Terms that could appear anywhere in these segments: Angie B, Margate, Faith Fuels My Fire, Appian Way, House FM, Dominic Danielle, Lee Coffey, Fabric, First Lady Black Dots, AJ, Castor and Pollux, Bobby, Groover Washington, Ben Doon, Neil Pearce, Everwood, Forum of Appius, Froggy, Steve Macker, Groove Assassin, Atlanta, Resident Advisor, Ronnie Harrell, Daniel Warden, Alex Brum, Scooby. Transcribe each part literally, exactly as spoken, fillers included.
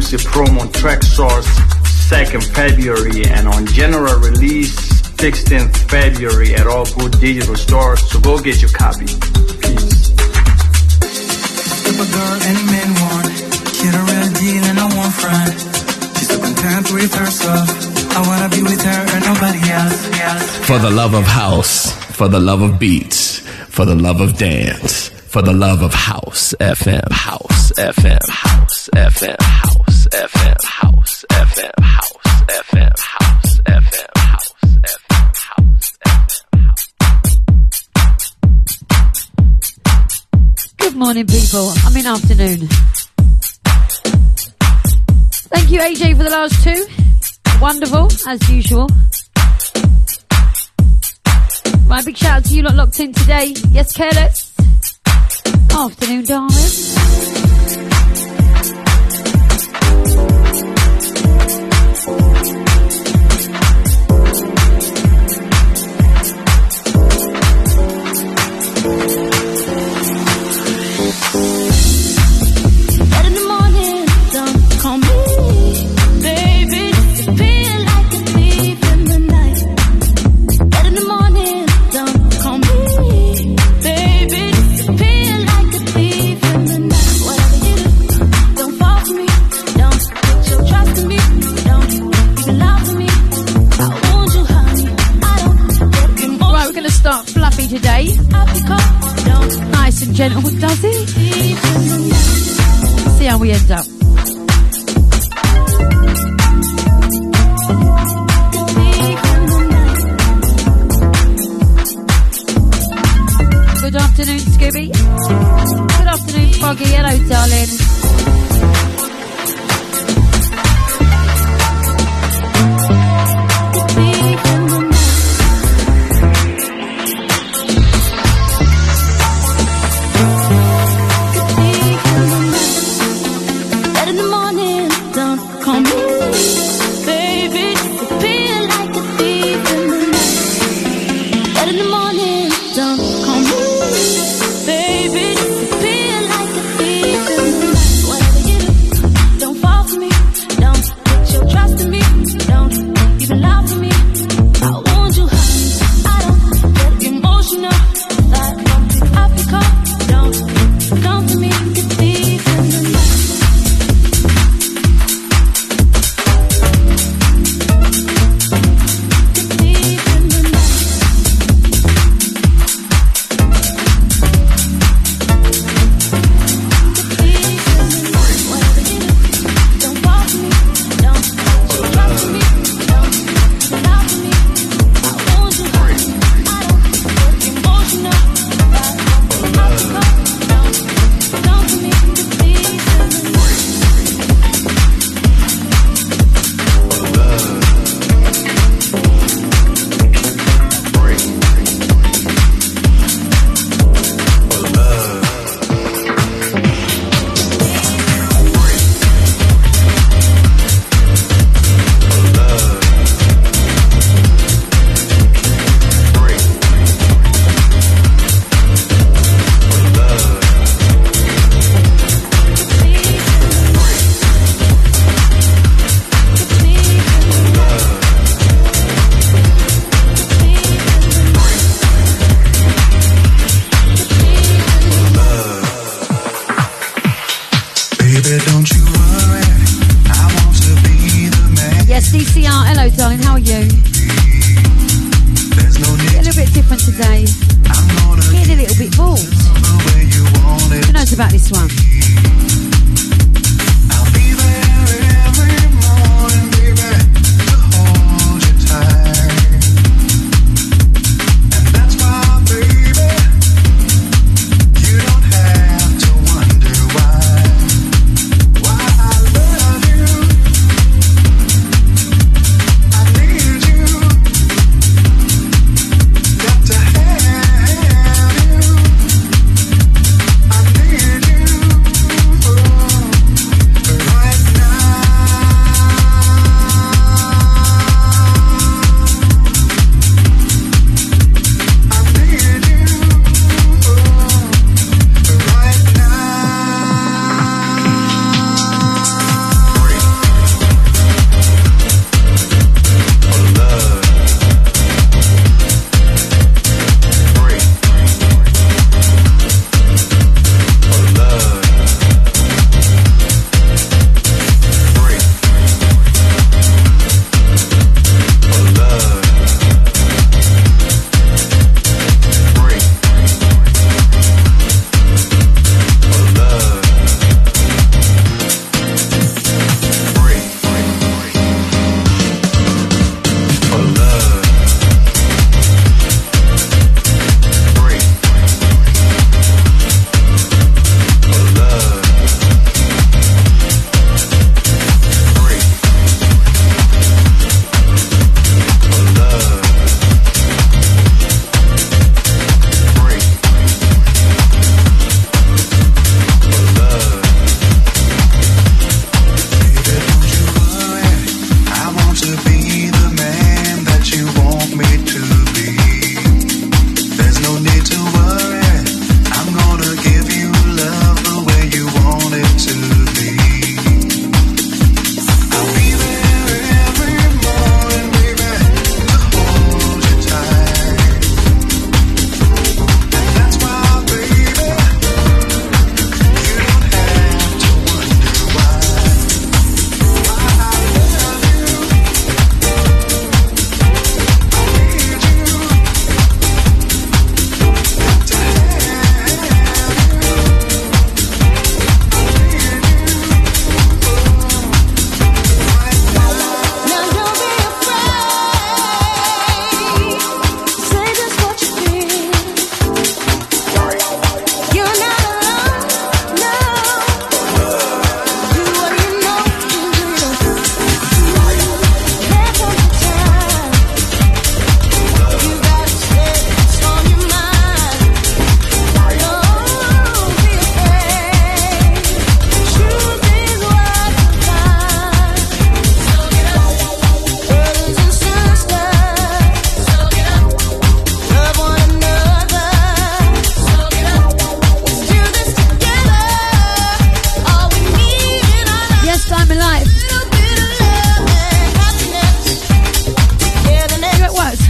exclusive promo on TrackSource second of February, and on general release sixteenth of February at all good digital stores, so go get your copy. Peace. If a girl any man want, she a real deal and I want friend. She's so content with herself, I wanna be with her and nobody else, else. For the love of house, for the love of beats, for the love of dance, for the love of House F M, House F M, House F M, House F M, House F M, House F M, House F M, House F M, House F M. Good morning, people. I mean afternoon. Thank you, A J, for the last two. Wonderful, as usual. Right, big shout out to you lot locked in today. Yes, Careless. Afternoon, darling. But in the morning, don't call me, baby. Disappear like a thief in the night. But in the morning, don't call me, baby. Disappear. Start fluffy today. Nice and gentle, does it? See how we end up. Good afternoon, Scooby. Good afternoon, Froggy. Hello, darling.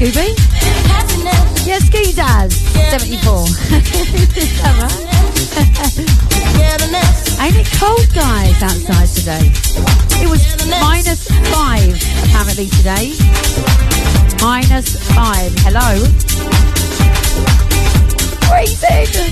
Scooby? Yeah, Ski Daz. seventy-four. Is that right? Ain't it cold, guys, outside today? It was minus five, apparently, today. Minus five. Hello? Freezing. We're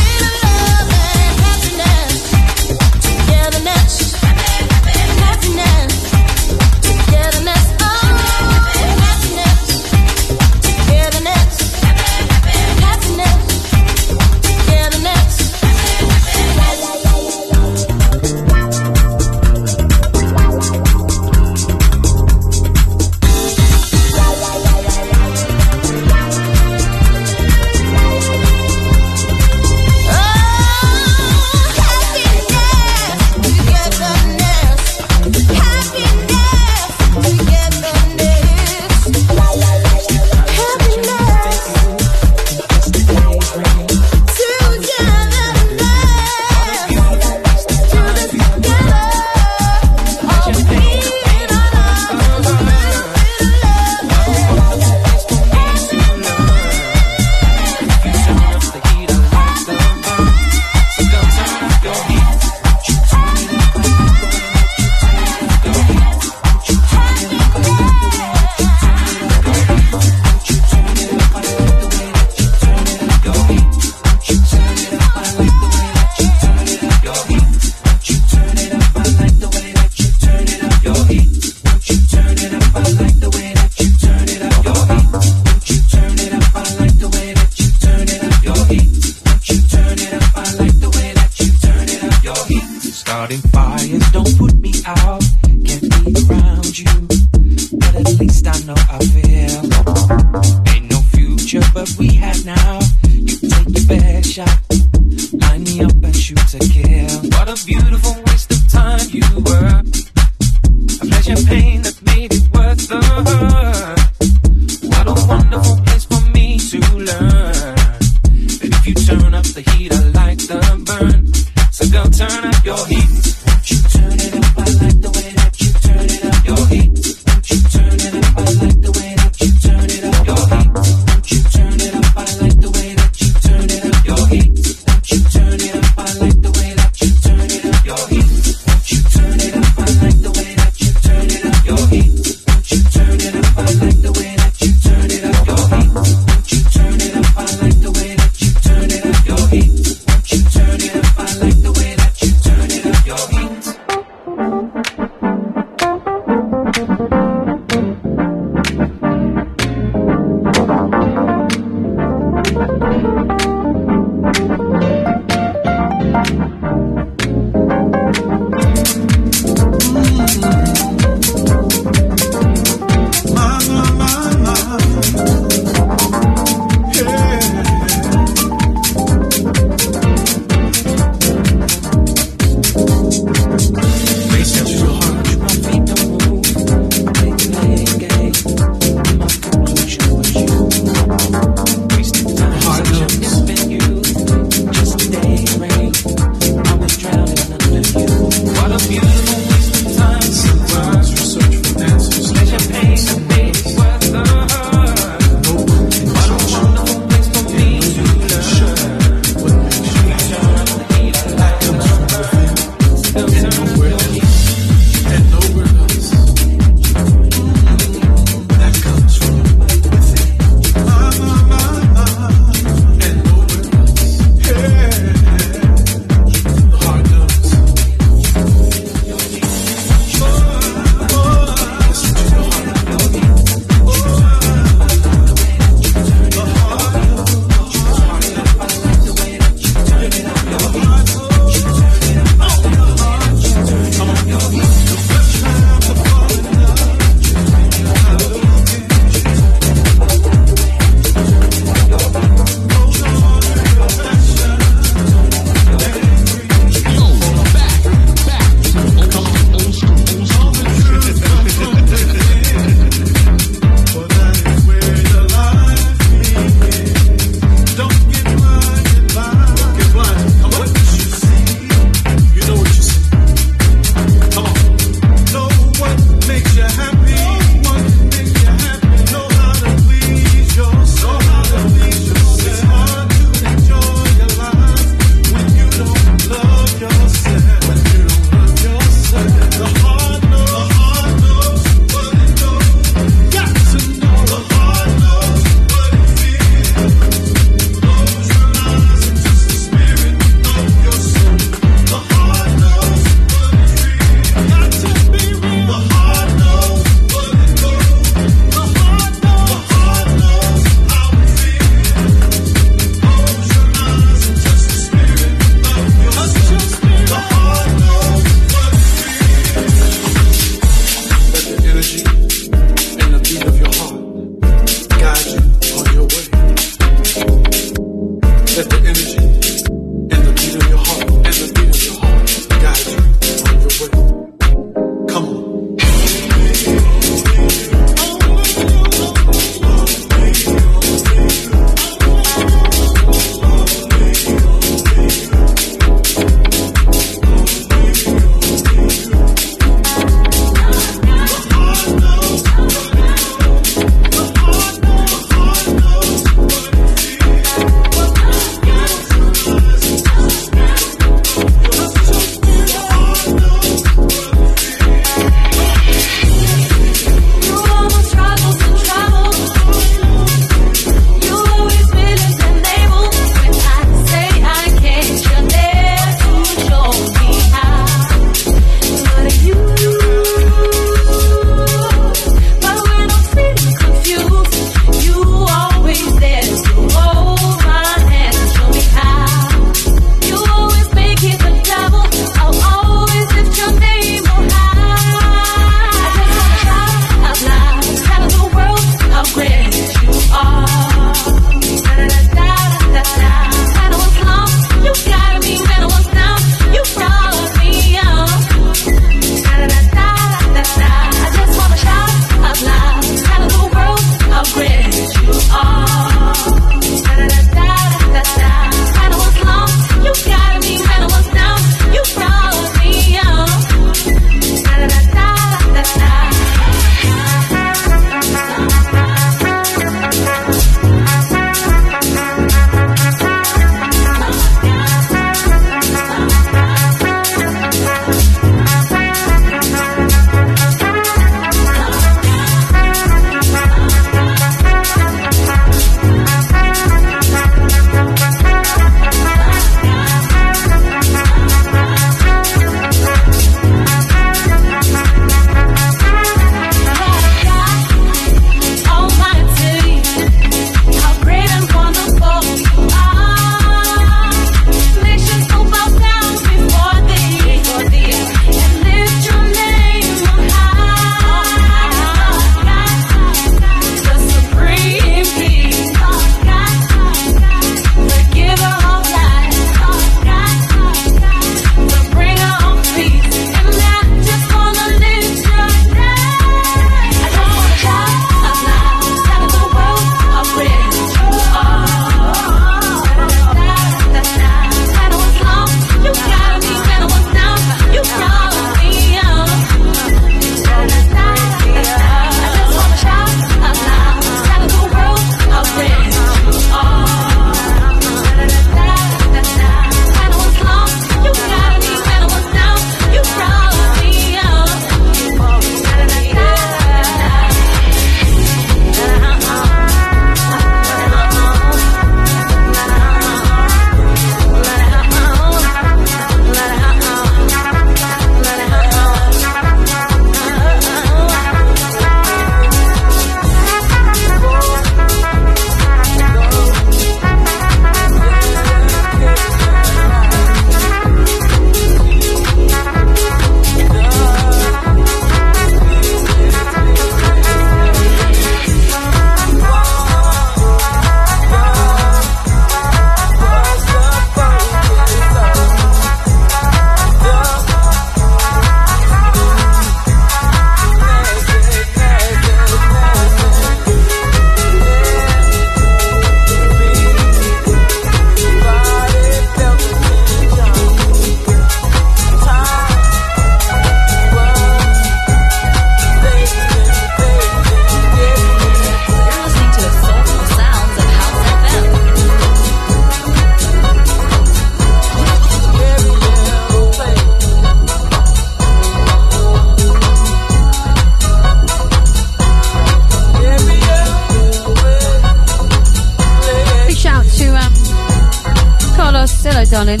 darling.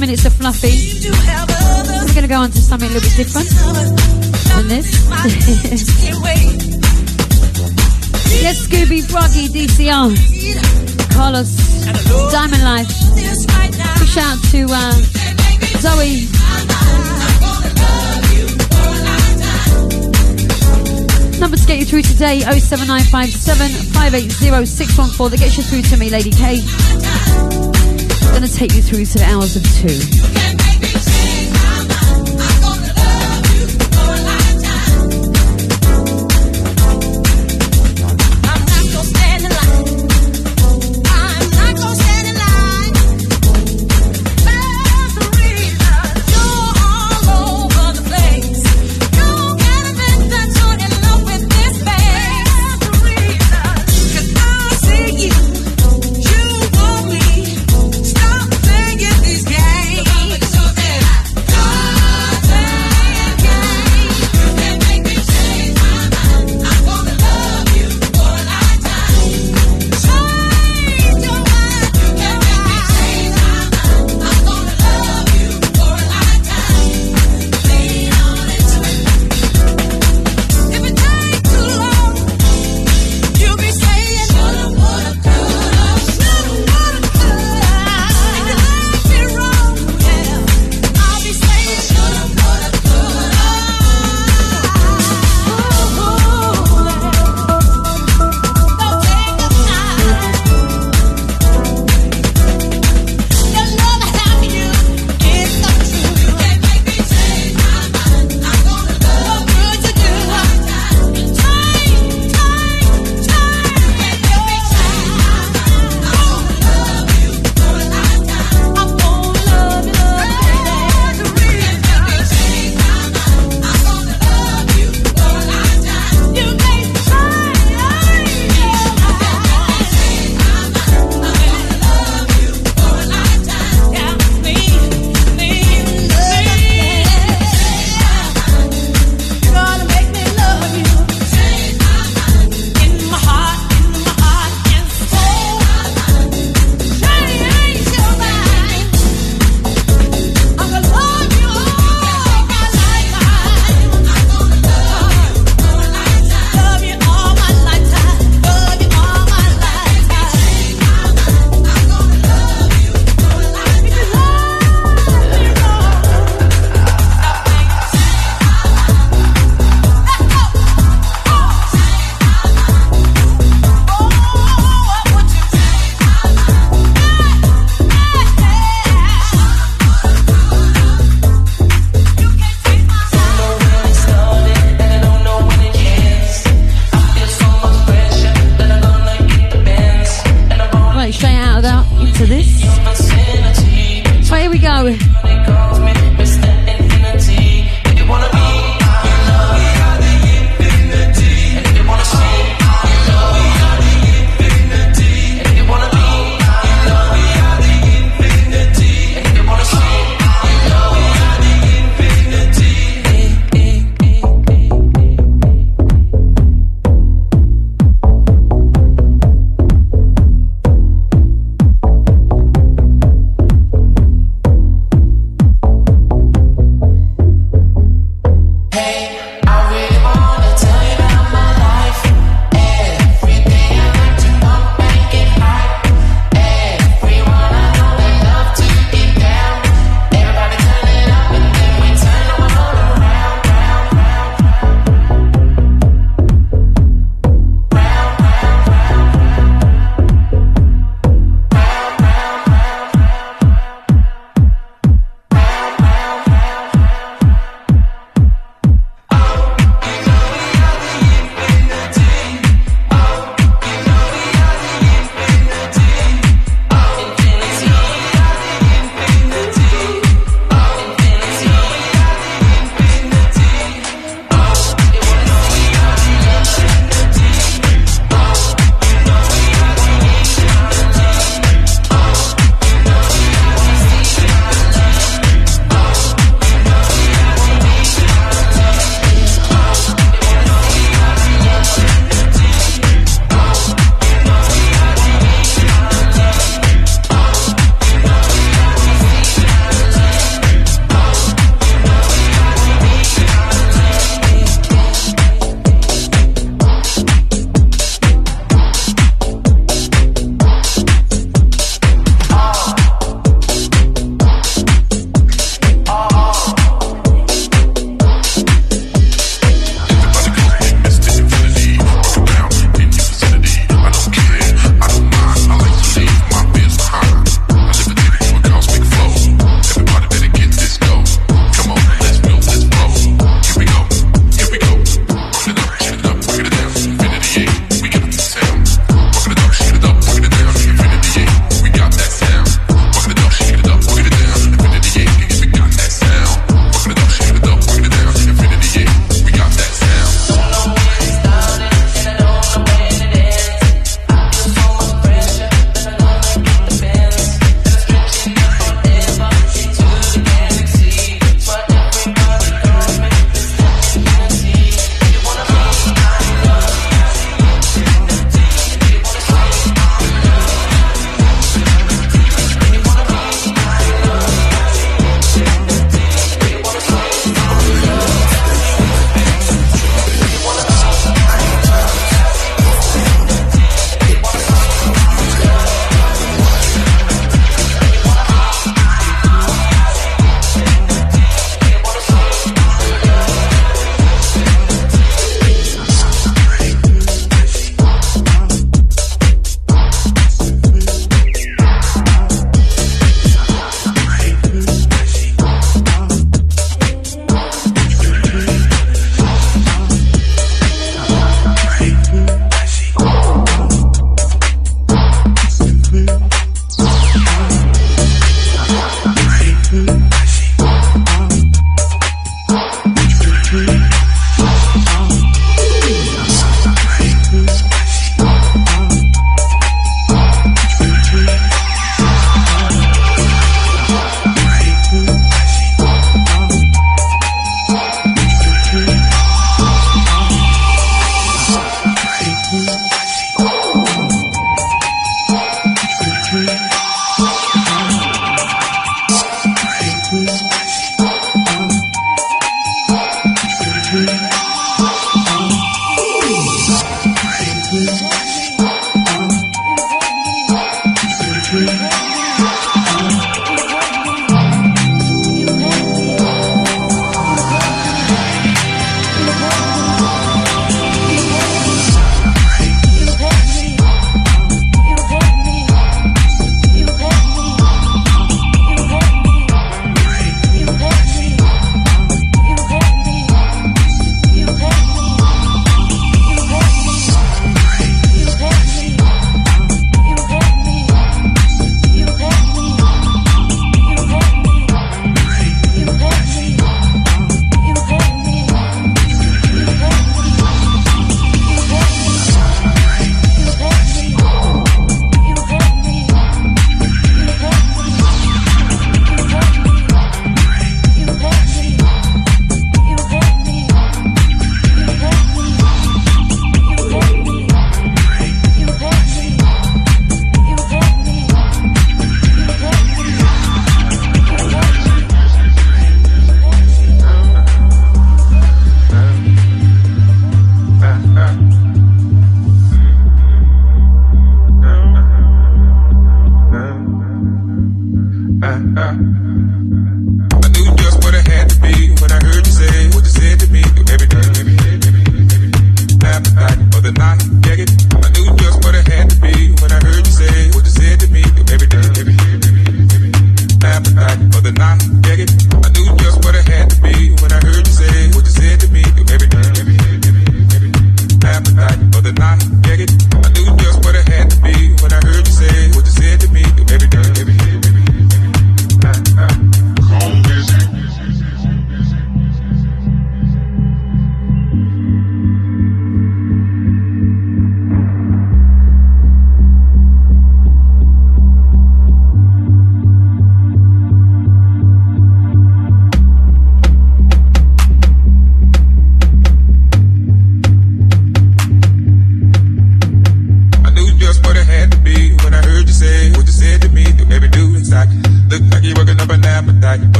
Minutes of fluffy. We're going to go on to something a little bit different than this. Yes, Scooby, Froggy, D C R, Carlos, Diamond Life. Big shout out to uh, Zoe. Numbers to get you through today: oh seven nine five seven, five eight zero, six one four. That gets you through to me, Lady K. Going to take you through to the hours of two.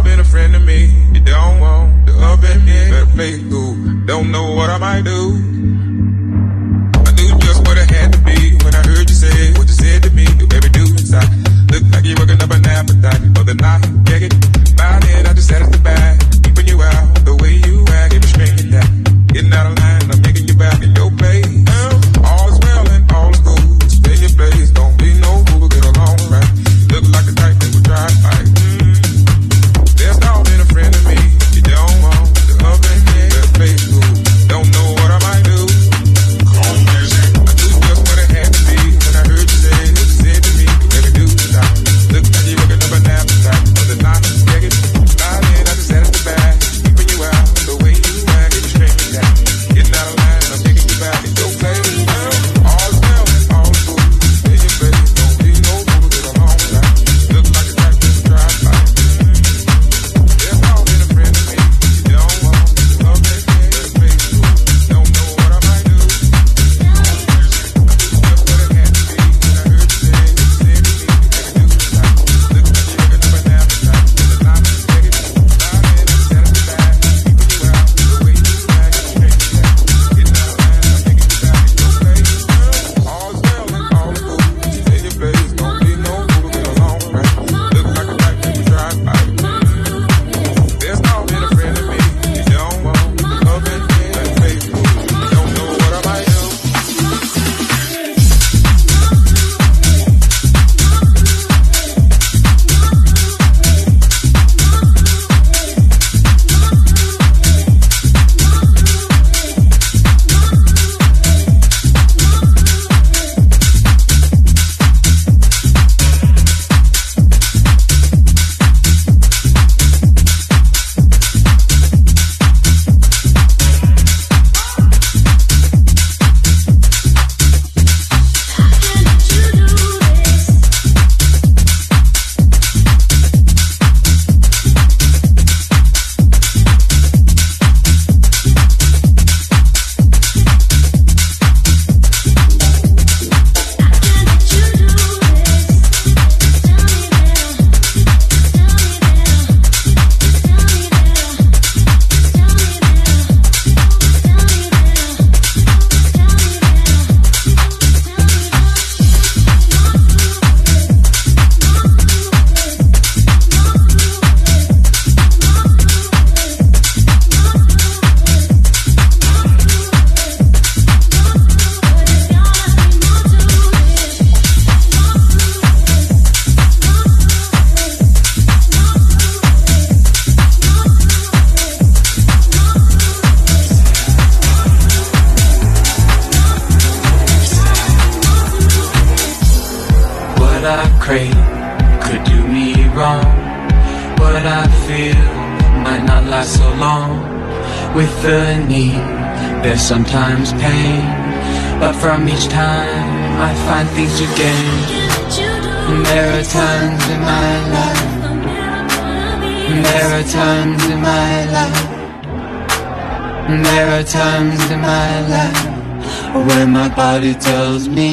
long been a friend to me. You don't want to up in me. Better play it cool. Don't know what I might do. I knew just what I had to be when I heard you say what you said to me. Do every do inside. Look like you're working up an appetite. But then I get it. Find it, I just had it to buy. Keeping you out the way you act. Give a string it down. Getting out of line, I'm making you back in your place. All is well and all is cool. Stay your place. Don't be no fool. Get along right. Look like a type that would drive by. Sometimes pain, but from each time I find things to gain. There are times in my life, there are times in my life, there are times in my life when my body tells me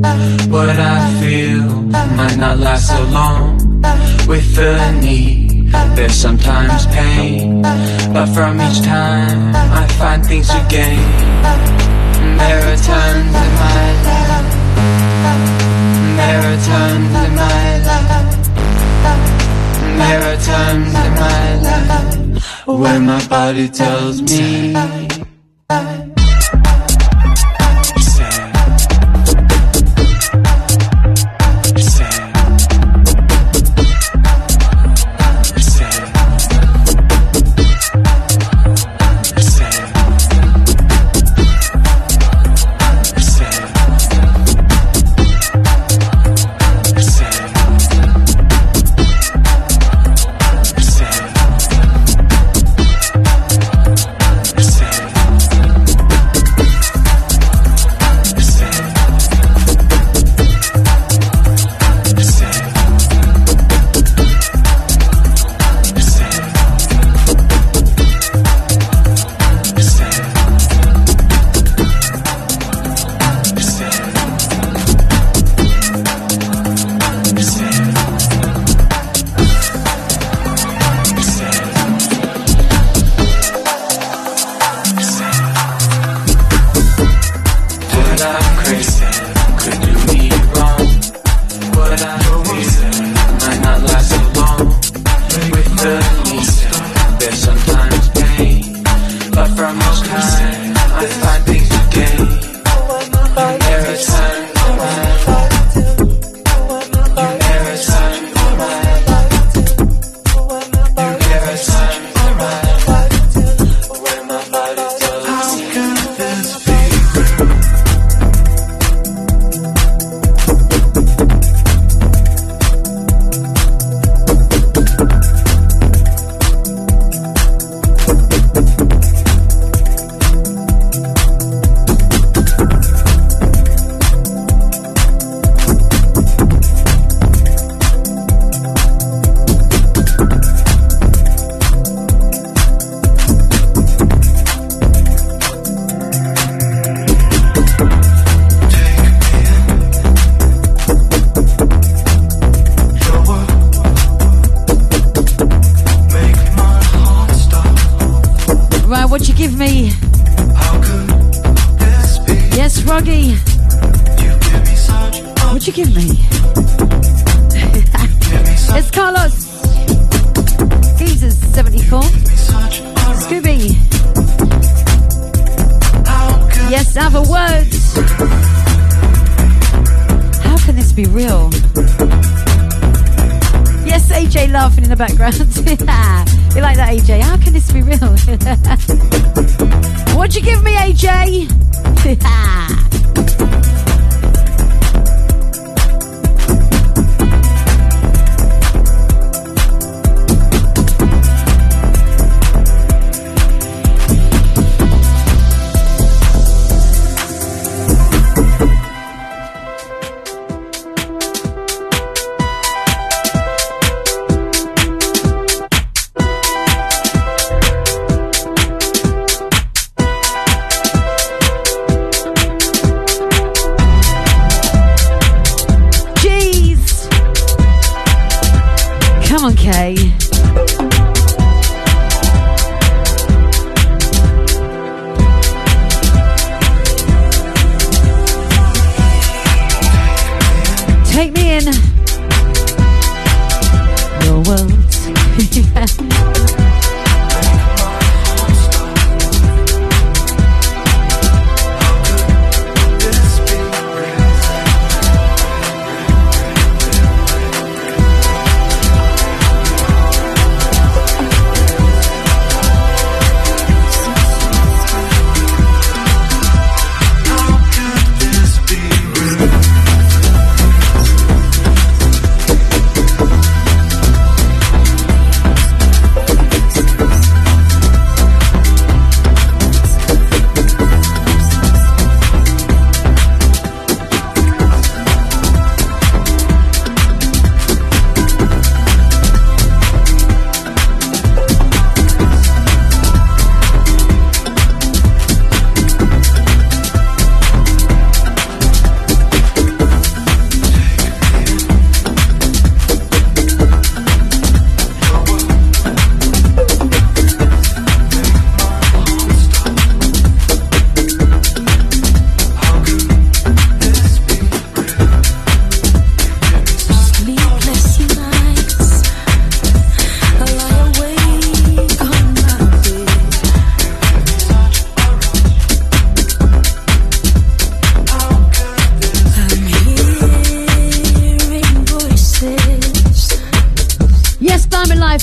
What I feel might not last so long. With the need, there's sometimes pain, but from each time I find things to gain. There are times in my life, there are times in my life, there are times in my life when my body tells me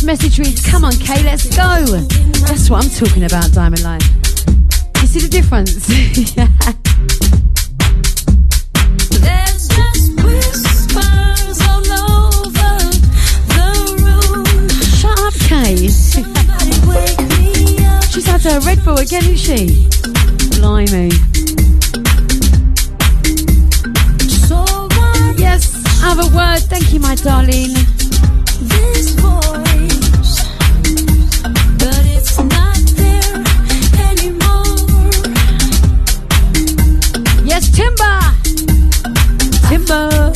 message reads, "Come on Kay, let's go." That's what I'm talking about, Diamond Life. You see the difference? Yeah. There's just whispers all over the room. Shut up, Kay. She's had her Red Bull again, isn't she? Blimey. Yes, have a word. Thank you, my darling. This voice, but it's not there anymore. Yes, Timber! Timber!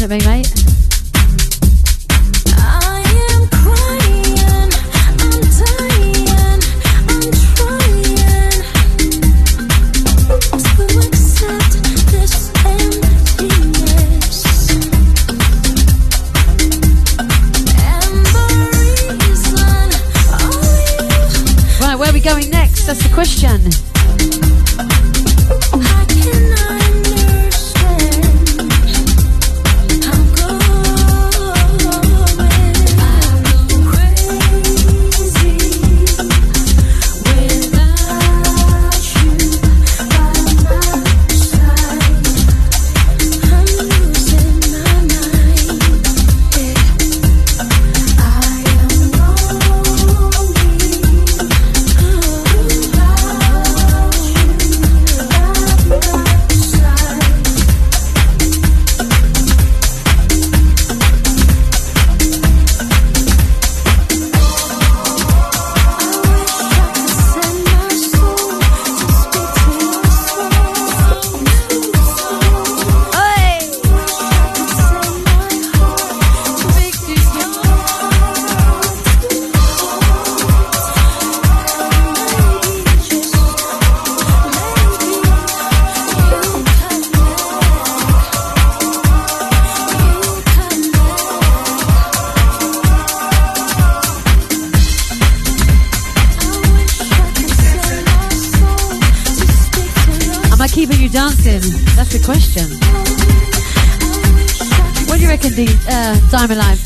At me, mate. I am crying, I'm dying, I'm trying to accept this emptiness. And the reason are you. Right, where are we going next? That's the question. I'm alive.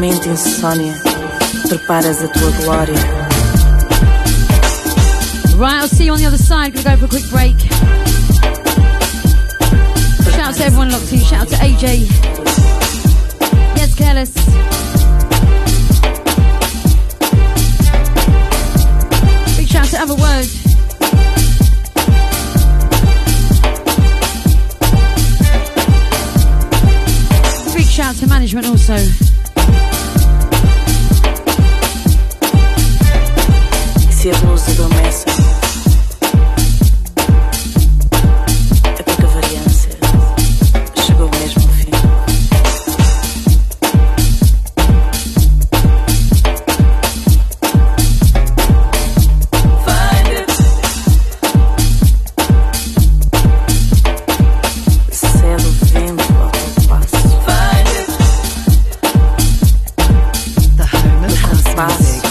momento insônia, preparas a tua glória. Right, I'll see you on the other side. Gonna go for a quick break. Shout out to everyone locked in. Shout out to A J. Yes, Careless. Big shout out to Everwood. Shout out to management also. Se a blusa adormece, é porque a variância chegou mesmo ao fim. Céu, vento.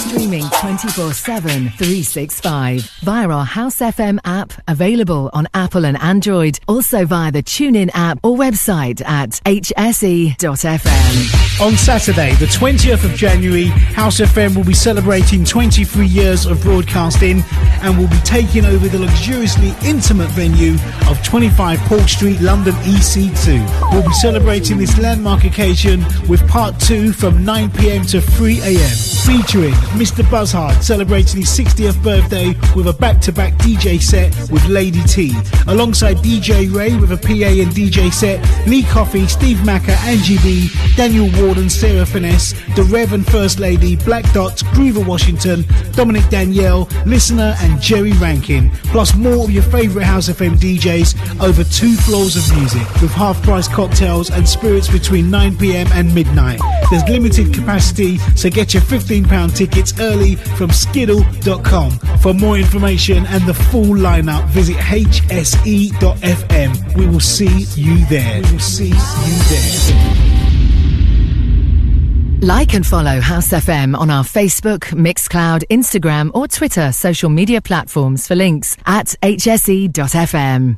Streaming twenty-four seven, three sixty-five via our House F M app, available on Apple and Android, also via the TuneIn app or website at h s e dot f m. On Saturday, the twentieth of January, House F M will be celebrating twenty-three years of broadcasting and will be taking over the luxuriously intimate venue of twenty-five Polk Street, London E C two. We'll be celebrating this landmark occasion with part two from nine p m to three a m, featuring Mister Buzzheart celebrating his sixtieth birthday with a back-to-back D J set with Lady T, alongside D J Ray with a P A and D J set, Lee Coffey, Steve Macker, Angie B, Daniel Warden, Sarah Finesse, The Rev and First Lady, Black Dots, Groover Washington, Dominic Danielle, Listener and Jerry Rankin, plus more of your favourite House F M D Js over two floors of music with half-price cocktails and spirits between nine p m and midnight. There's limited capacity, so get your fifteen pound tickets early from Skiddle dot com. For more information and the full lineup, visit h s e dot f m. We will see you there. We will see you there. Like and follow House F M on our Facebook, Mixcloud, Instagram or Twitter social media platforms for links at h s e dot f m.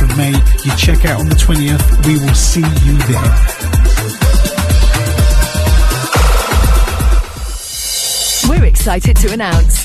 of May. You check out on the twentieth. We will see you there. We're excited to announce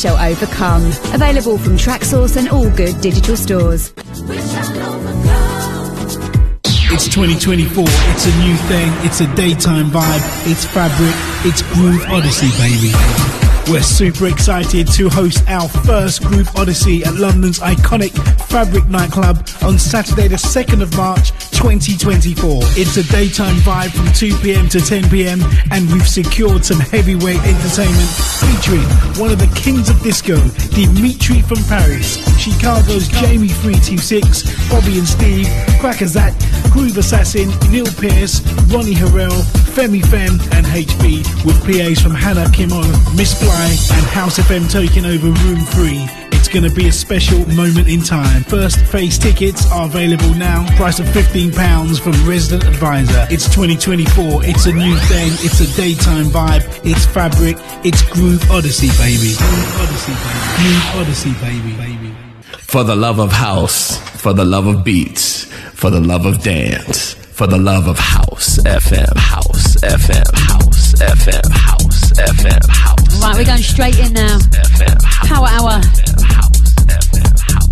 shall overcome. Available from TrackSource and all good digital stores. We shall overcome. It's twenty twenty-four. It's a new thing. It's a daytime vibe. It's Fabric. It's Groove Odyssey, baby. We're super excited to host our first Groove Odyssey at London's iconic Fabric nightclub on Saturday the second of March twenty twenty-four. It's a daytime vibe from two p.m. to ten p.m. and we've secured some heavyweight entertainment featuring one of the kings of disco, Dimitri from Paris, Chicago's Jamie three two six, Bobby and Steve, Crackerzat, Groove Assassin, Neil Pearce, Ronnie Harrell, Femi Femme and H B, with P As from Hannah Kimon, Miss Fly and House F M taking over Room three. It's going to be a special moment in time. First phase tickets are available now. Price of fifteen pounds from Resident Advisor. It's twenty twenty-four. It's a new thing. It's a daytime vibe. It's Fabric. It's Groove Odyssey, baby. Groove Odyssey, baby. Groove Odyssey, baby. baby. For the love of house. For the love of beats. For the love of dance. For the love of House F M, House F M, House F M, House F M, House. Right, we're going straight in now. F M, house, Power Hour. F M, house, F M, house.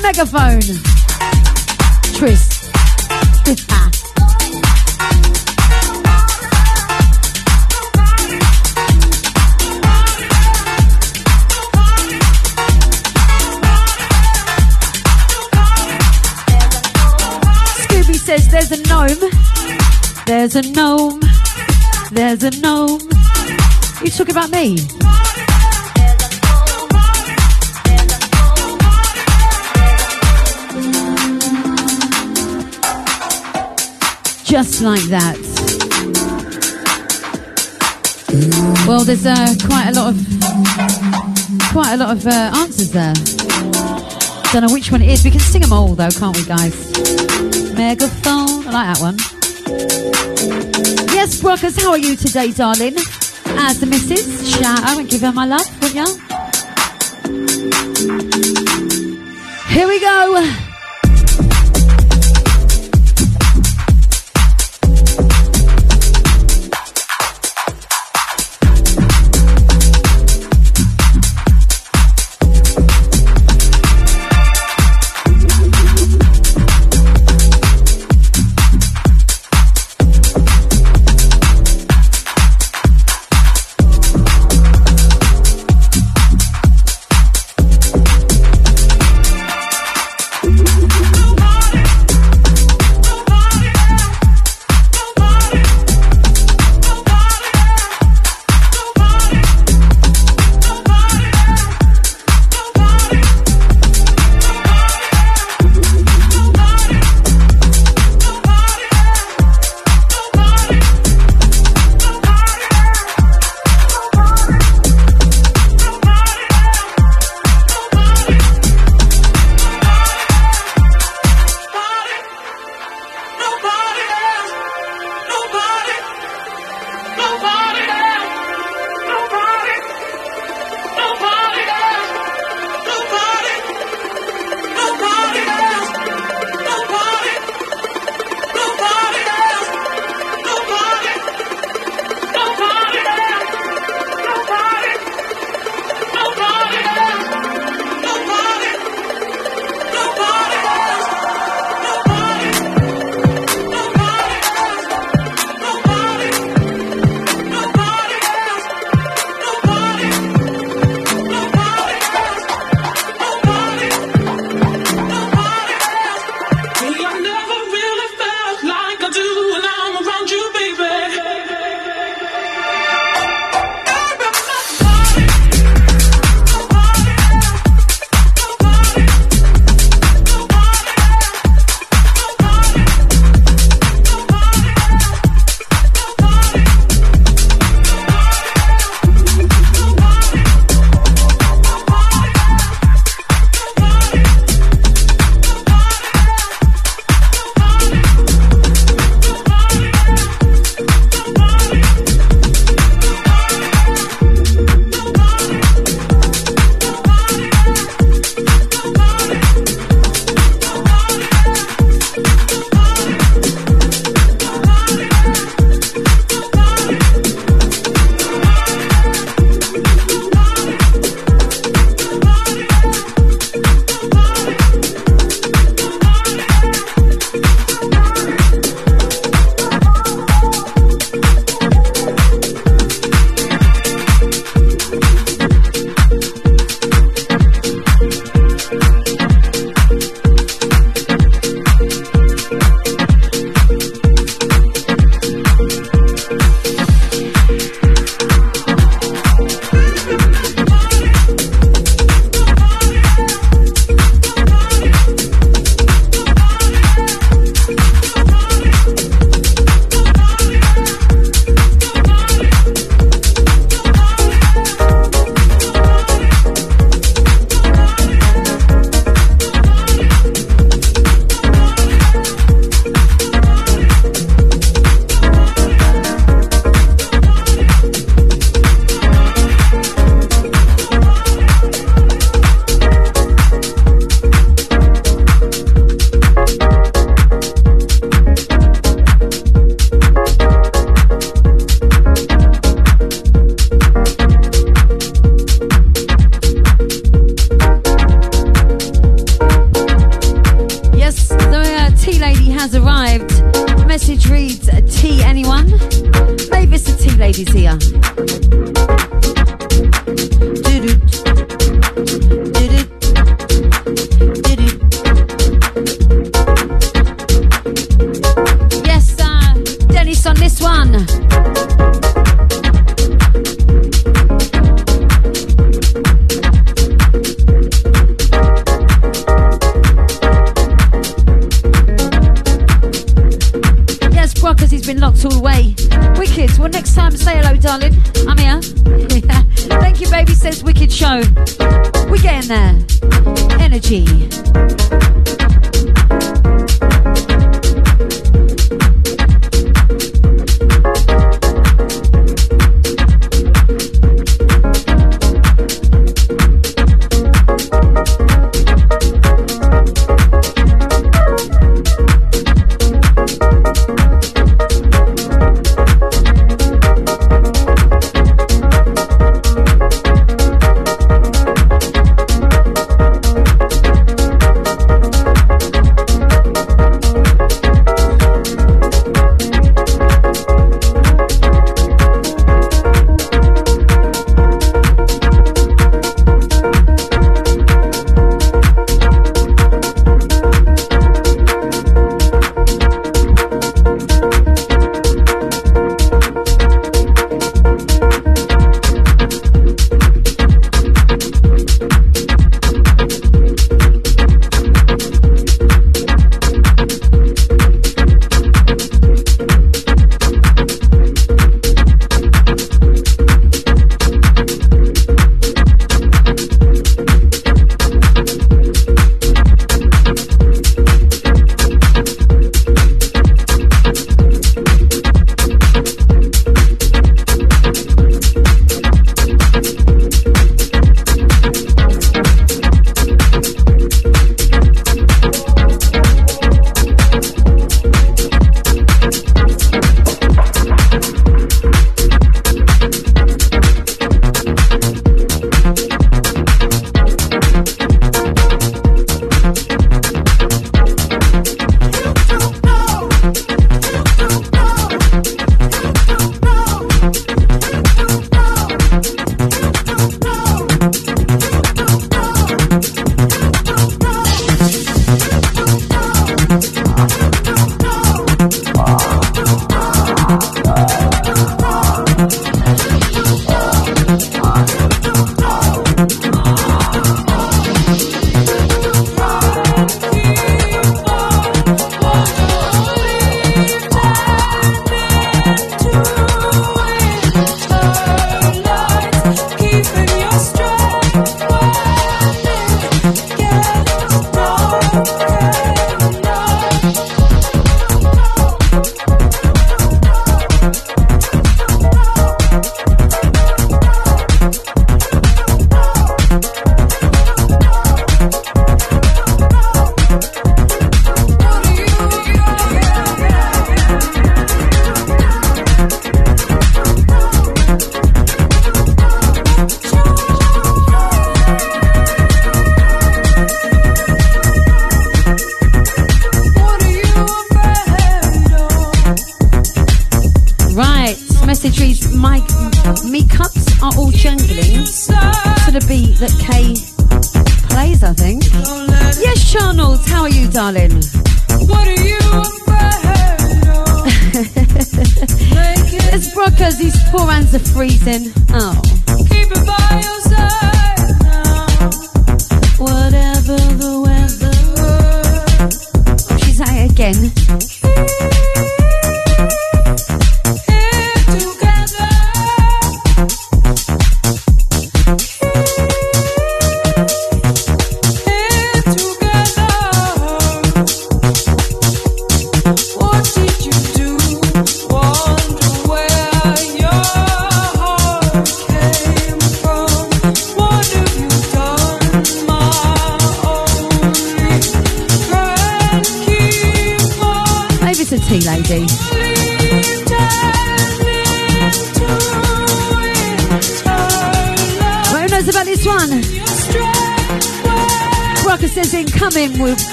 Megaphone. Tris. Scooby says there's a gnome. There's a gnome. There's a gnome. You talking about me? Just like that. Well, there's uh, quite a lot of quite a lot of uh, answers there. Don't know which one it is. We can sing them all though, can't we, guys? Megaphone. I like that one. Yes, Brockers, how are you today, darling? As the missus, shout out and give her my love, won't ya? Here we go.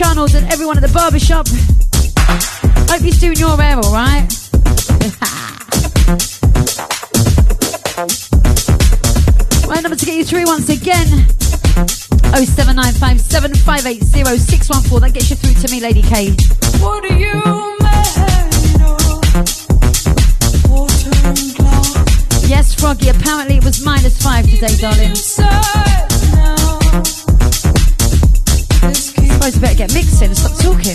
Channels and everyone at the barbershop. Hope you're doing your hair all right. Victory once again. oh seven nine five, seven five eight, oh six one four. That gets you through to me, Lady K. What do you mean? Yes, Froggy, apparently it was minus five today, darling. I suppose I better get mixing and stop talking.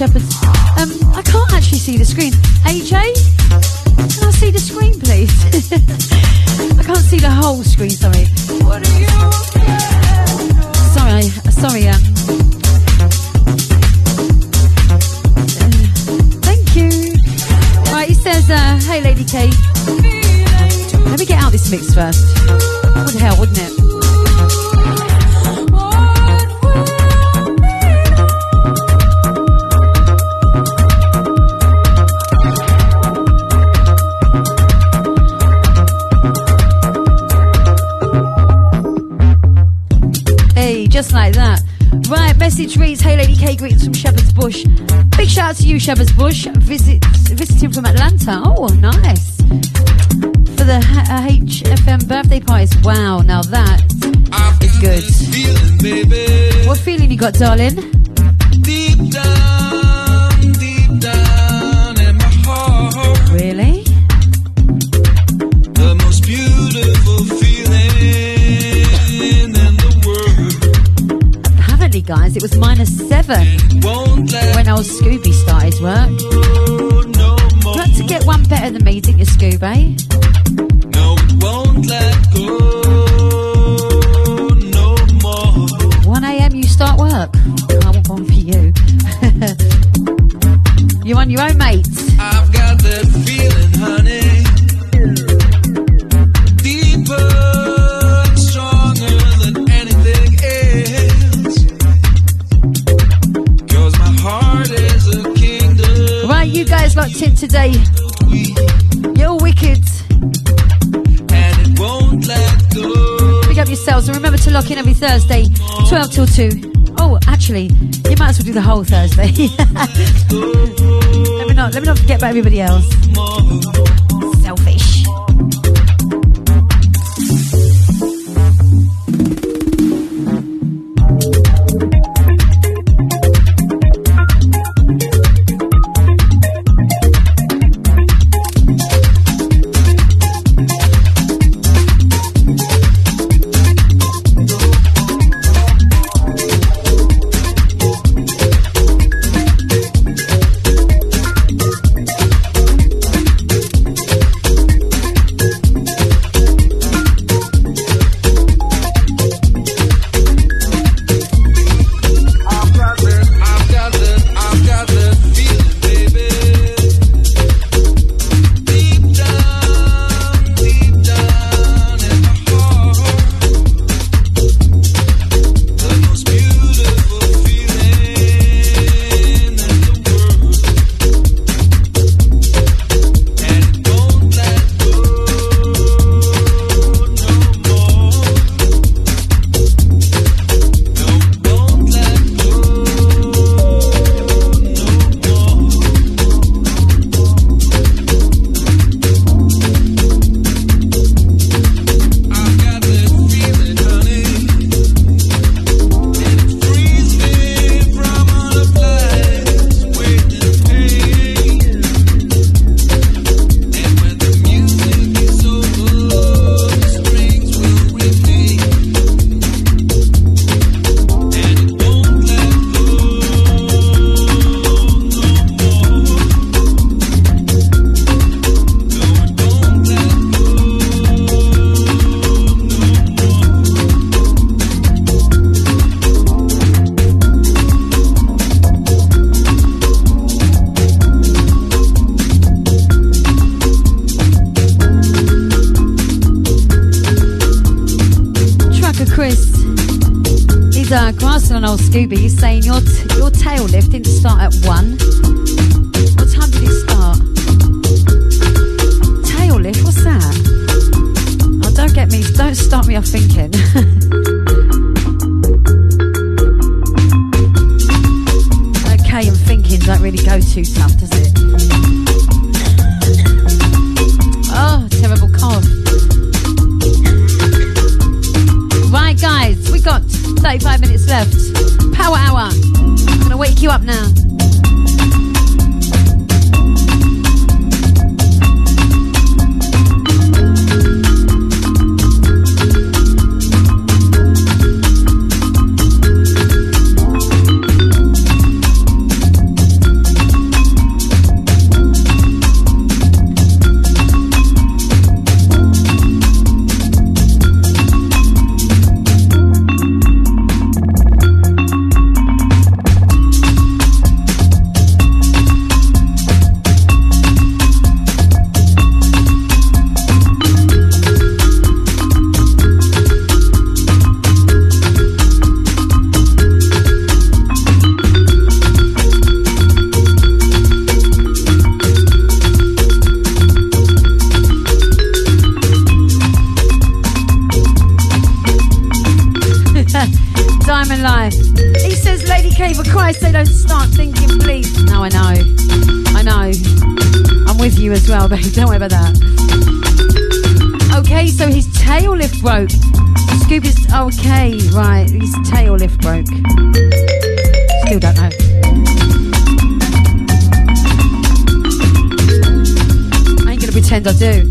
Shepherds. Um, I can't actually see the screen. A J, can I see the screen, please? I can't see the whole screen, sorry. What are you sorry, sorry. Um, uh, thank you. Right, he says, uh, hey, Lady K. Let me get out this mix first. What the hell, wouldn't it? Just like that. Right, message reads, hey Lady K, greetings from Shepherd's Bush. Big shout out to you, Shepherd's Bush. Visit, visiting from Atlanta. Oh, nice. For the uh, H F M birthday parties. Wow, now that I've is good. Feeling, baby. What feeling you got, darling? Deep down, deep down in my heart. Really? The most beautiful feeling. Guys, it was minus seven when old Scooby started work. No, got to get one better than me, didn't you, Scooby? No, won't let go no more. one a.m. you start work. I want one for you. You're on your own, mate. I've got that feeling, honey. Deeper. You guys locked in today. You're wicked. And it won't let go. Pick up yourselves and remember to lock in every Thursday, twelve till two. Oh, actually, you might as well do the whole Thursday. let me not let me not forget about everybody else. Selfish. is uh, Grassel and old Scooby. He's saying your t- your tail lift didn't start at one. What time did it start? Tail lift? What's that? Oh, don't get me. Don't start me off thinking. Okay, and thinking don't really go too tough, does it? Oh, terrible cough. Right, guys, we got thirty-five minutes left. Power hour. I'm going to wake you up now. Don't worry about that. Okay, so his tail lift broke. Scooby's okay, right? His tail lift broke. Still don't know. I ain't gonna pretend I do.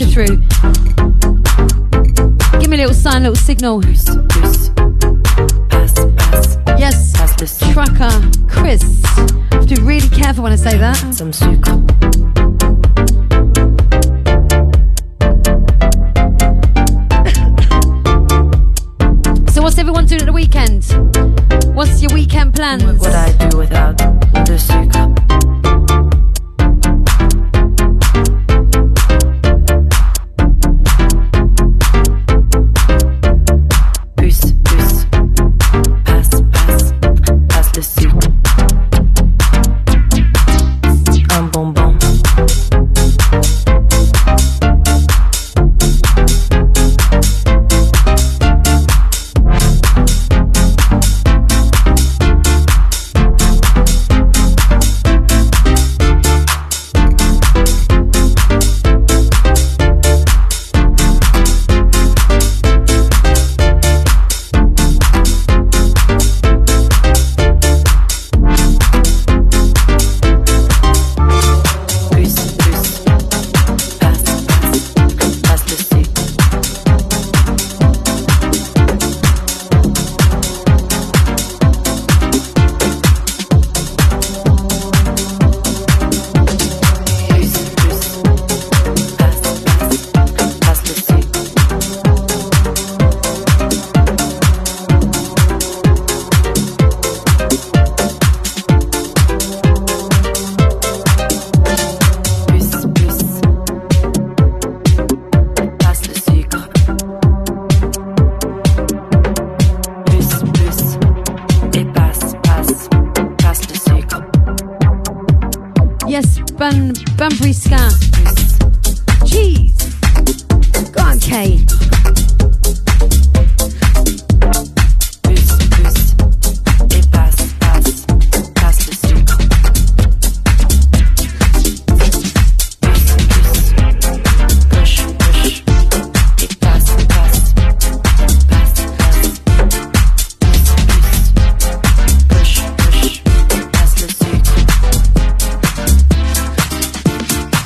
You through. Give me a little sign, a little signal. Bruce, Bruce. Pass, pass. Yes, pass this. Trucker Chris. I have to be really careful when I say that. Some sugar. So what's everyone doing at the weekend? What's your weekend plans? What would I do without the sugar?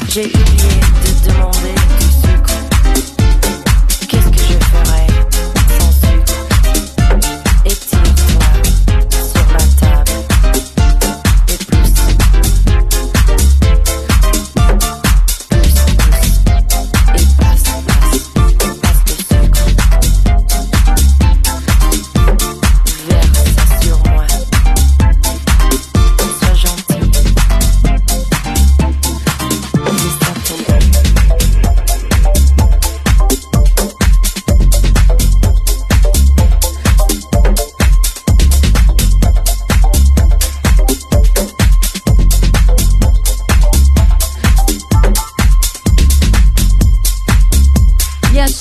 Thank you.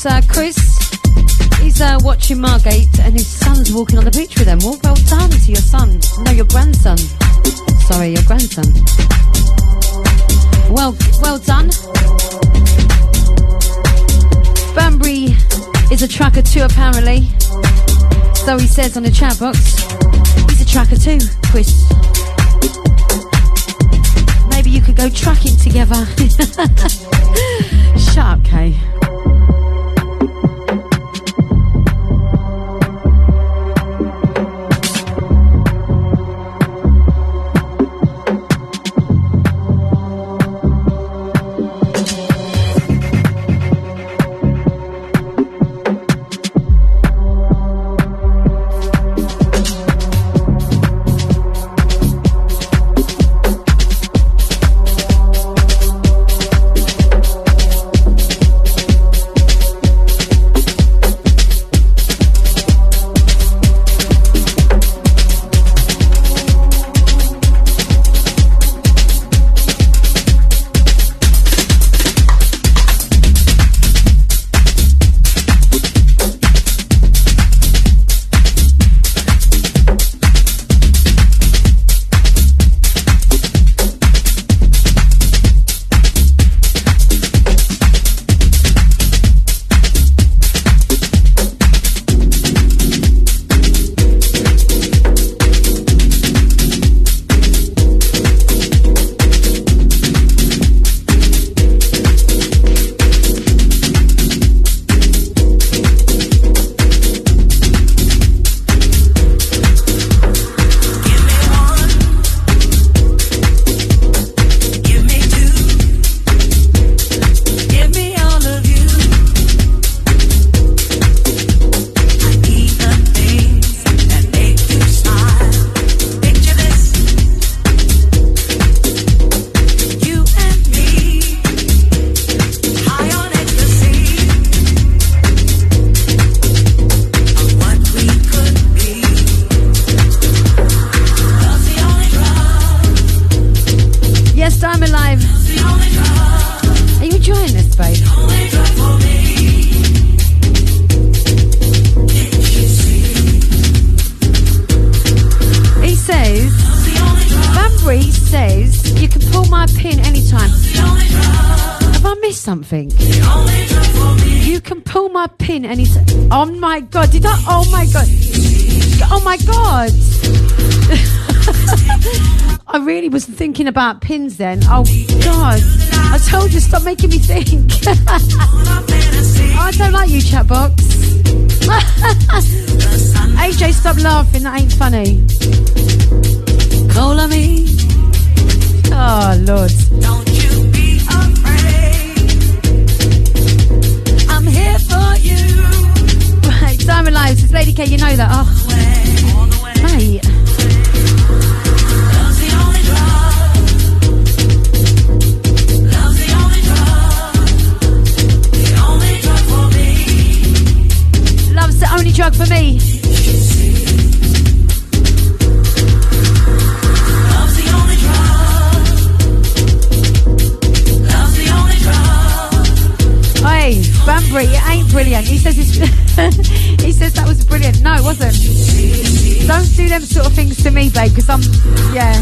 It's uh, Chris. He's uh, watching Margate and his son's walking on the beach with them. Well, well done to your son. No, your grandson. Sorry, your grandson. Well, well done. Banbury is a tracker too, apparently. So he says on the chat box. He's a tracker too, Chris. Maybe you could go tracking together. Shut up, Kay. Thinking about pins then. Oh god, I told you, stop making me think. Oh, I don't like you, chat box. A J, stop laughing, that ain't funny. Call on me. Oh lord, don't you be afraid, I'm here for you. Right, Diamond Lives, it's Lady K, you know that. Oh mate, only drug for me. Hey, Banbury, it ain't brilliant. He says it's he says that was brilliant. No, it wasn't. Don't do them sort of things to me, babe, because I'm, yeah,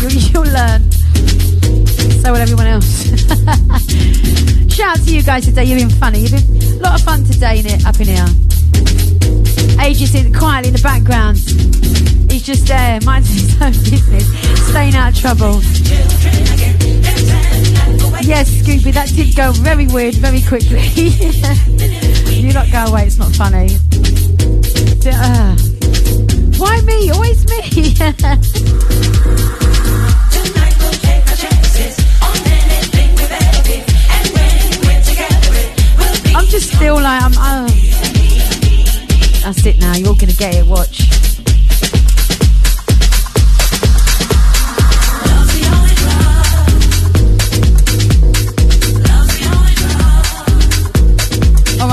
you'll, you'll learn. So will everyone else. Shout out to you guys today. You've been funny. You've been a lot of fun today in it, up in here. A J's in quietly in the background. He's just there, minding his own business, staying out of trouble. Yes, Scooby, that did go very weird, very quickly. You lot go away, it's not funny. Uh, why me? Always me. I'm just still like, I'm... Uh, That's it now, you're gonna get it, watch.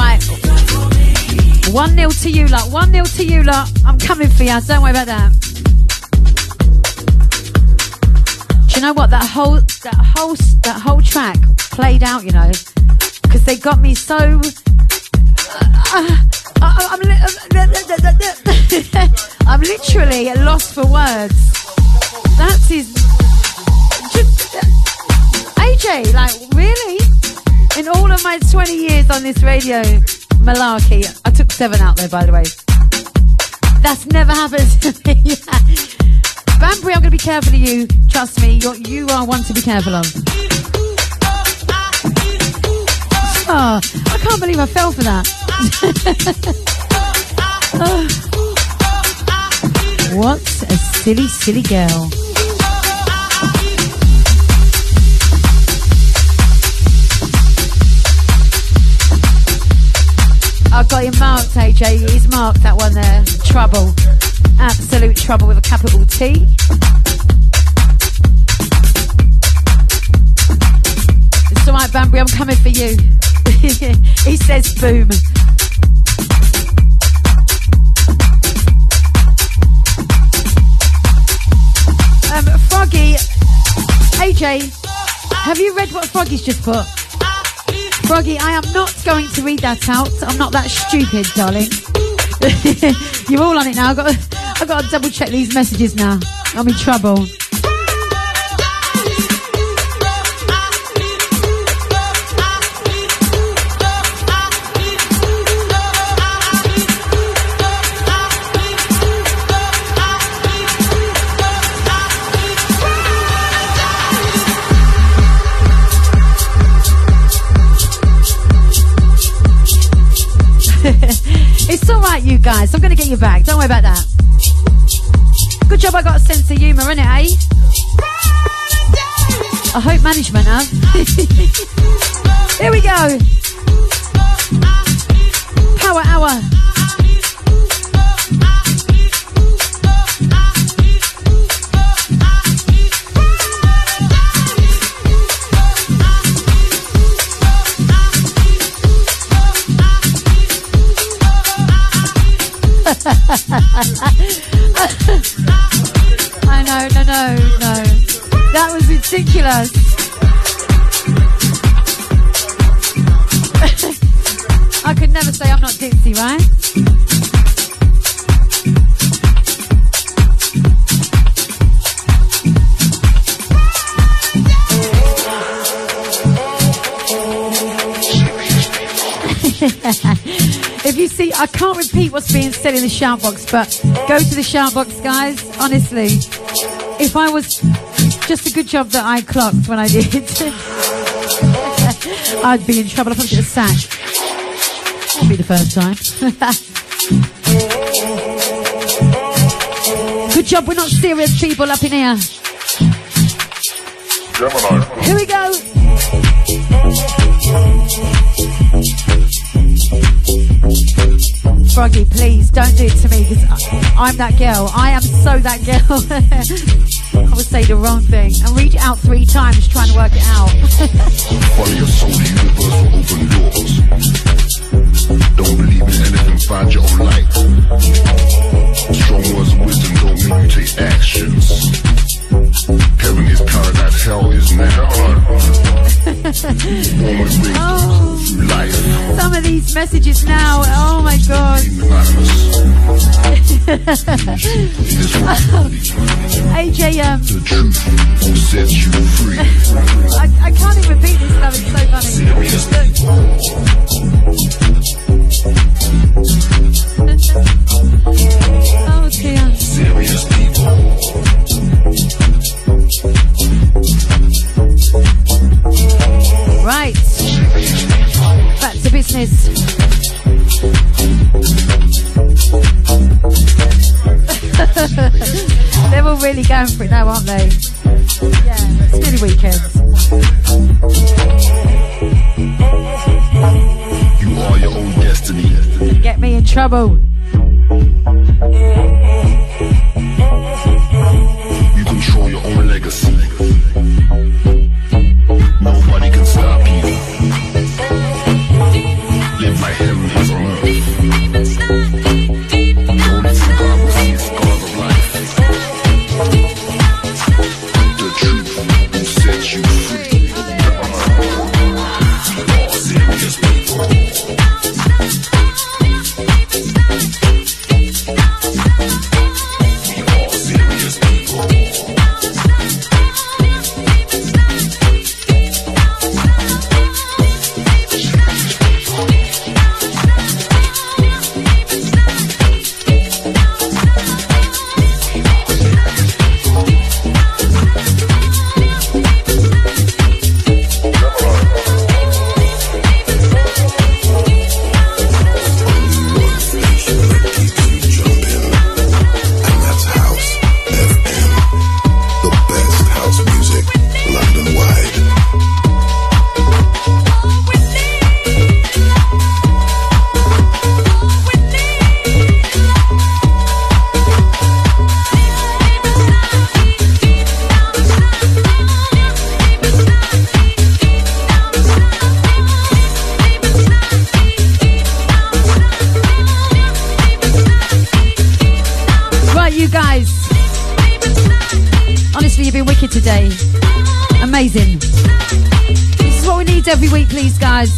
Alright. One nil to you lot, one nil to you lot. I'm coming for you, don't worry about that. Do you know what? That whole that whole that whole track played out, you know. Because they got me so I'm, li- I'm literally at loss for words. That's his. Just, A J, like, really? In all of my twenty years on this radio malarkey, I took seven out there, by the way. That's never happened to me. Yeah. Banbury, I'm going to be careful of you. Trust me, you're, you are one to be careful of. Oh, I can't believe I fell for that. Oh. What a silly, silly girl. I've got him marked, A J. He's marked that one there. Trouble. Absolute trouble with a capital T. It's all right, Banbury. I'm coming for you. He says boom. Um, Froggy, A J, have you read what Froggy's just put? Froggy, I am not going to read that out. I'm not that stupid, darling. You're all on it now. I've got, to, I've got to double check these messages now. I'm in trouble. It's all right, you guys. I'm going to get you back. Don't worry about that. Good job I got a sense of humour, innit, eh? I hope management have. Here we go. Power hour. I know, no, no, no. That was ridiculous. I could never say I'm not ditzy, right? If you see, I can't repeat what's being said in the shout box, but go to the shout box, guys. Honestly, if I was just a good job that I clocked when I did, I'd be in trouble. I'd probably get sacked. That'd be the first time. Good job we're not serious people up in here. Gemini. Here we go. Froggy, please don't do it to me, because I'm that girl. I am so that girl. I would say the wrong thing and read it out three times trying to work it out. Don't believe in anything, find your own light. Strong words of wisdom don't mean you take actions. Heaven is paradise, hell is never on. Oh, some of these messages now, oh my god. A J, um, the truth will set you free. I, I can't even repeat this stuff, it's so funny. Oh dear. Serious people. Right. Back to business. They're all really going for it now, aren't they? Yeah, Steady Weekends. You are your own destiny. Get me in trouble. You control your own legacy. Nobody can stop you. Live my heaven is on earth. Don't let you God will see the scars of life. The truth will set you free. Serious people. needs every week, please, guys.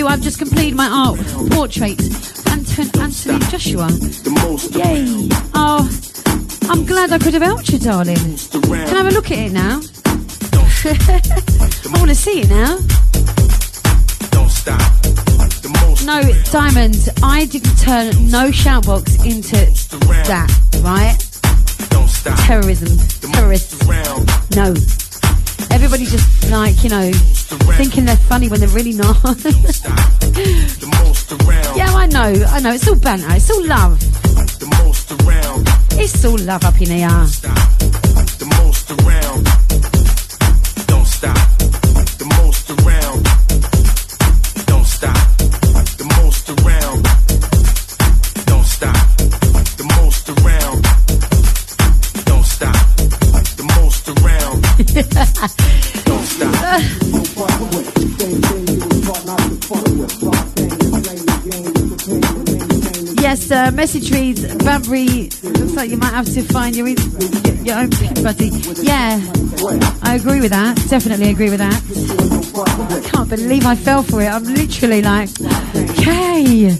I've just completed my art portrait, Anton, Anthony Joshua. Yay! Oh, I'm glad I could have helped you, darling. Can I have a look at it now? I want to see it now. No, Diamond, I didn't turn no shout box into that, right? Terrorism. Terrorists. No. Everybody just, like, you know, thinking they're funny when they're really not. Yeah, I know, I know. It's all banter. It's all love. It's all love up in here. Yes, uh, message reads, Babri, looks like you might have to find your, your own pick, buddy. Yeah, I agree with that. Definitely agree with that. I can't believe I fell for it. I'm literally like, okay.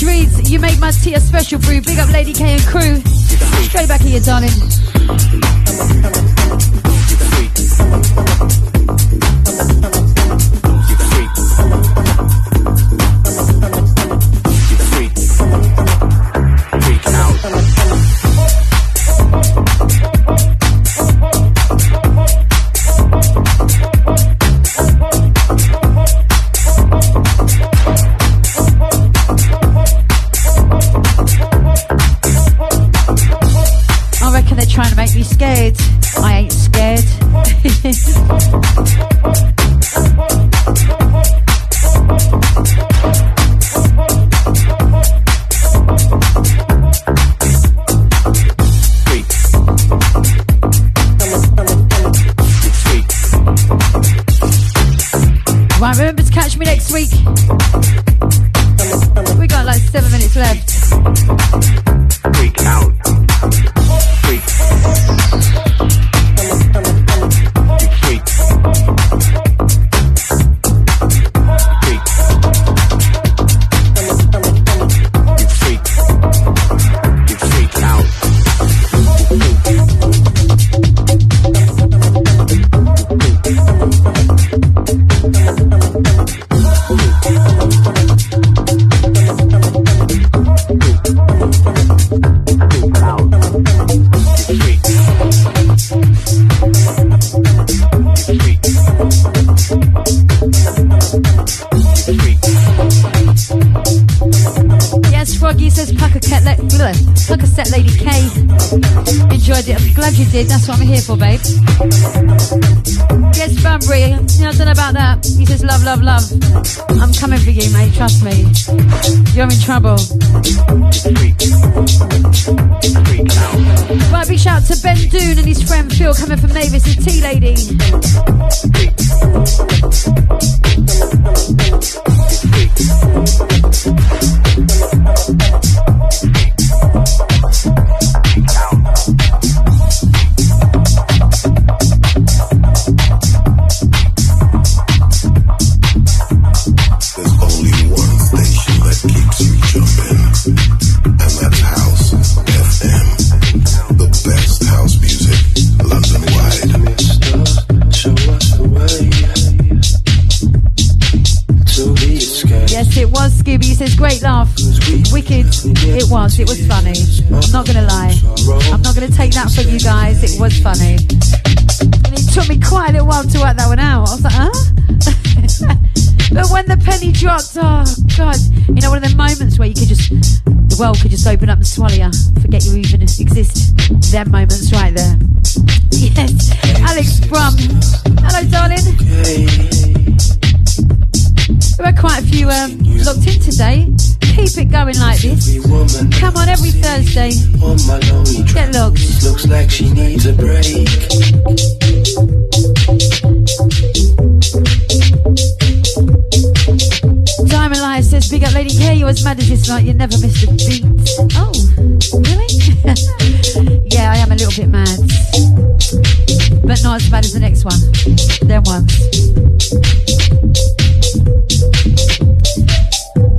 Reads, you made my tea a special brew. Big up Lady K and crew. Straight back at you, darling. That's what I'm here for, babe. Yes, Fabric, you know, I don't know about that. He says, love, love, love. I'm coming for you, mate, trust me. You're in trouble. Right, big shout out to Ben Doon and his friend Phil coming from Mavis, the tea lady. Scooby says, great laugh, wicked, it was, it was funny, I'm not going to lie, I'm not going to take that from you guys, it was funny, and it took me quite a little while to work that one out, I was like, huh? But when the penny dropped, oh god, you know, one of the moments where you could just, the world could just open up and swallow you, forget you even exist, them moments right there. Yes, Alex Brum, hello darling. There are quite a few um, locked in today. Keep it going like this. Come on, every Thursday. Get locked. Looks like she needs a break. Diamond Life says, big up Lady K, you as mad as this night, you never missed a beat. Oh, really? Yeah, I am a little bit mad. But not as bad as the next one. Then one.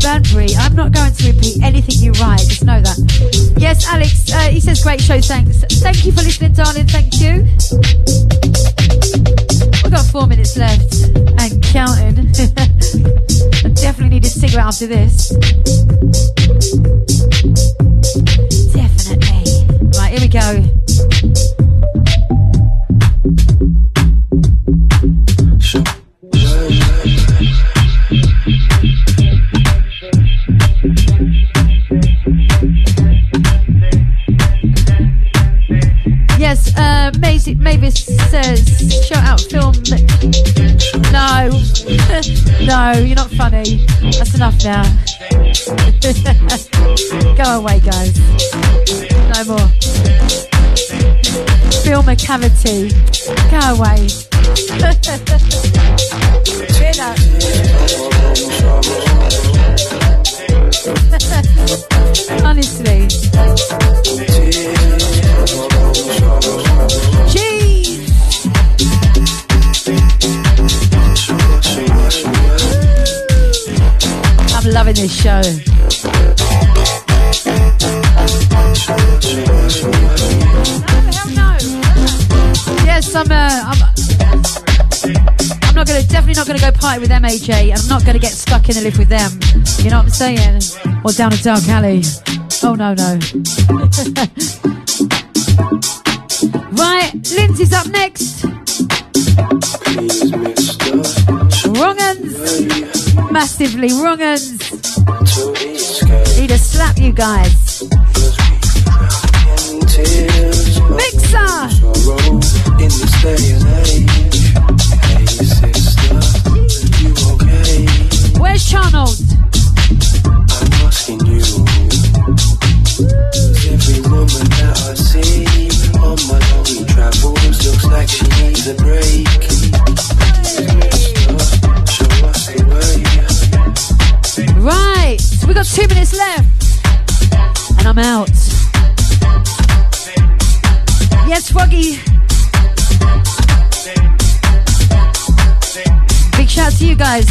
Banbury, I'm not going to repeat anything you write, just know that. Yes, Alex, uh, he says great show, thanks. Thank you for listening, darling, thank you. We've got four minutes left and counting. I definitely need a cigarette after this. Definitely. Right, here we go. Sure. Yes, uh, Mavis, Mavis says, shout out film. No, no, you're not funny. That's enough now. Go away, guys. No more. Film a cavity. Go away. Honestly. Jeez. I'm loving this show. No, hell no. yes, I'm. Uh, I'm, I'm not gonna. Definitely not gonna go party with them, A J. I'm not gonna get stuck in a lift with them. You know what I'm saying? Or down a dark alley. Oh no, no. Right, Lindsay's up next. Wrong uns. Massively wrong uns. Need a slap, you guys. Mixer! In this day and age. Hey sister, you okay? Where's Charnold? I'm asking you. Every woman that I see on my lonely travels looks like she needs a break. Right, so we got two minutes left. And I'm out. Yes, Froggy. Big shout out to you guys.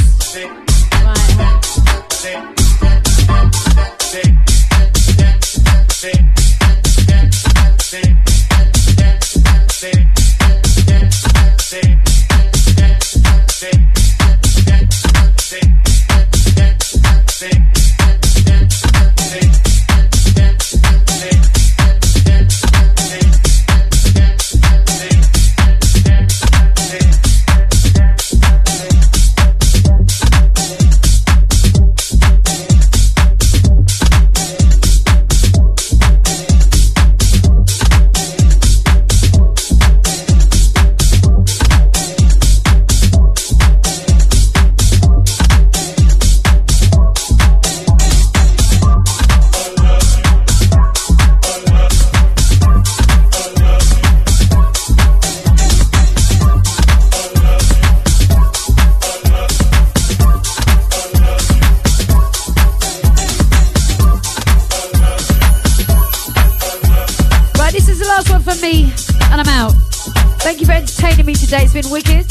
Today it's been wicked.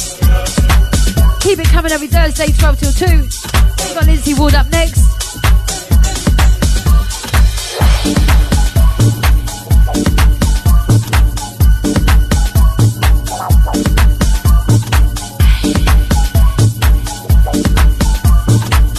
Keep it coming every Thursday, twelve till two. We've got Lindsay Ward up next.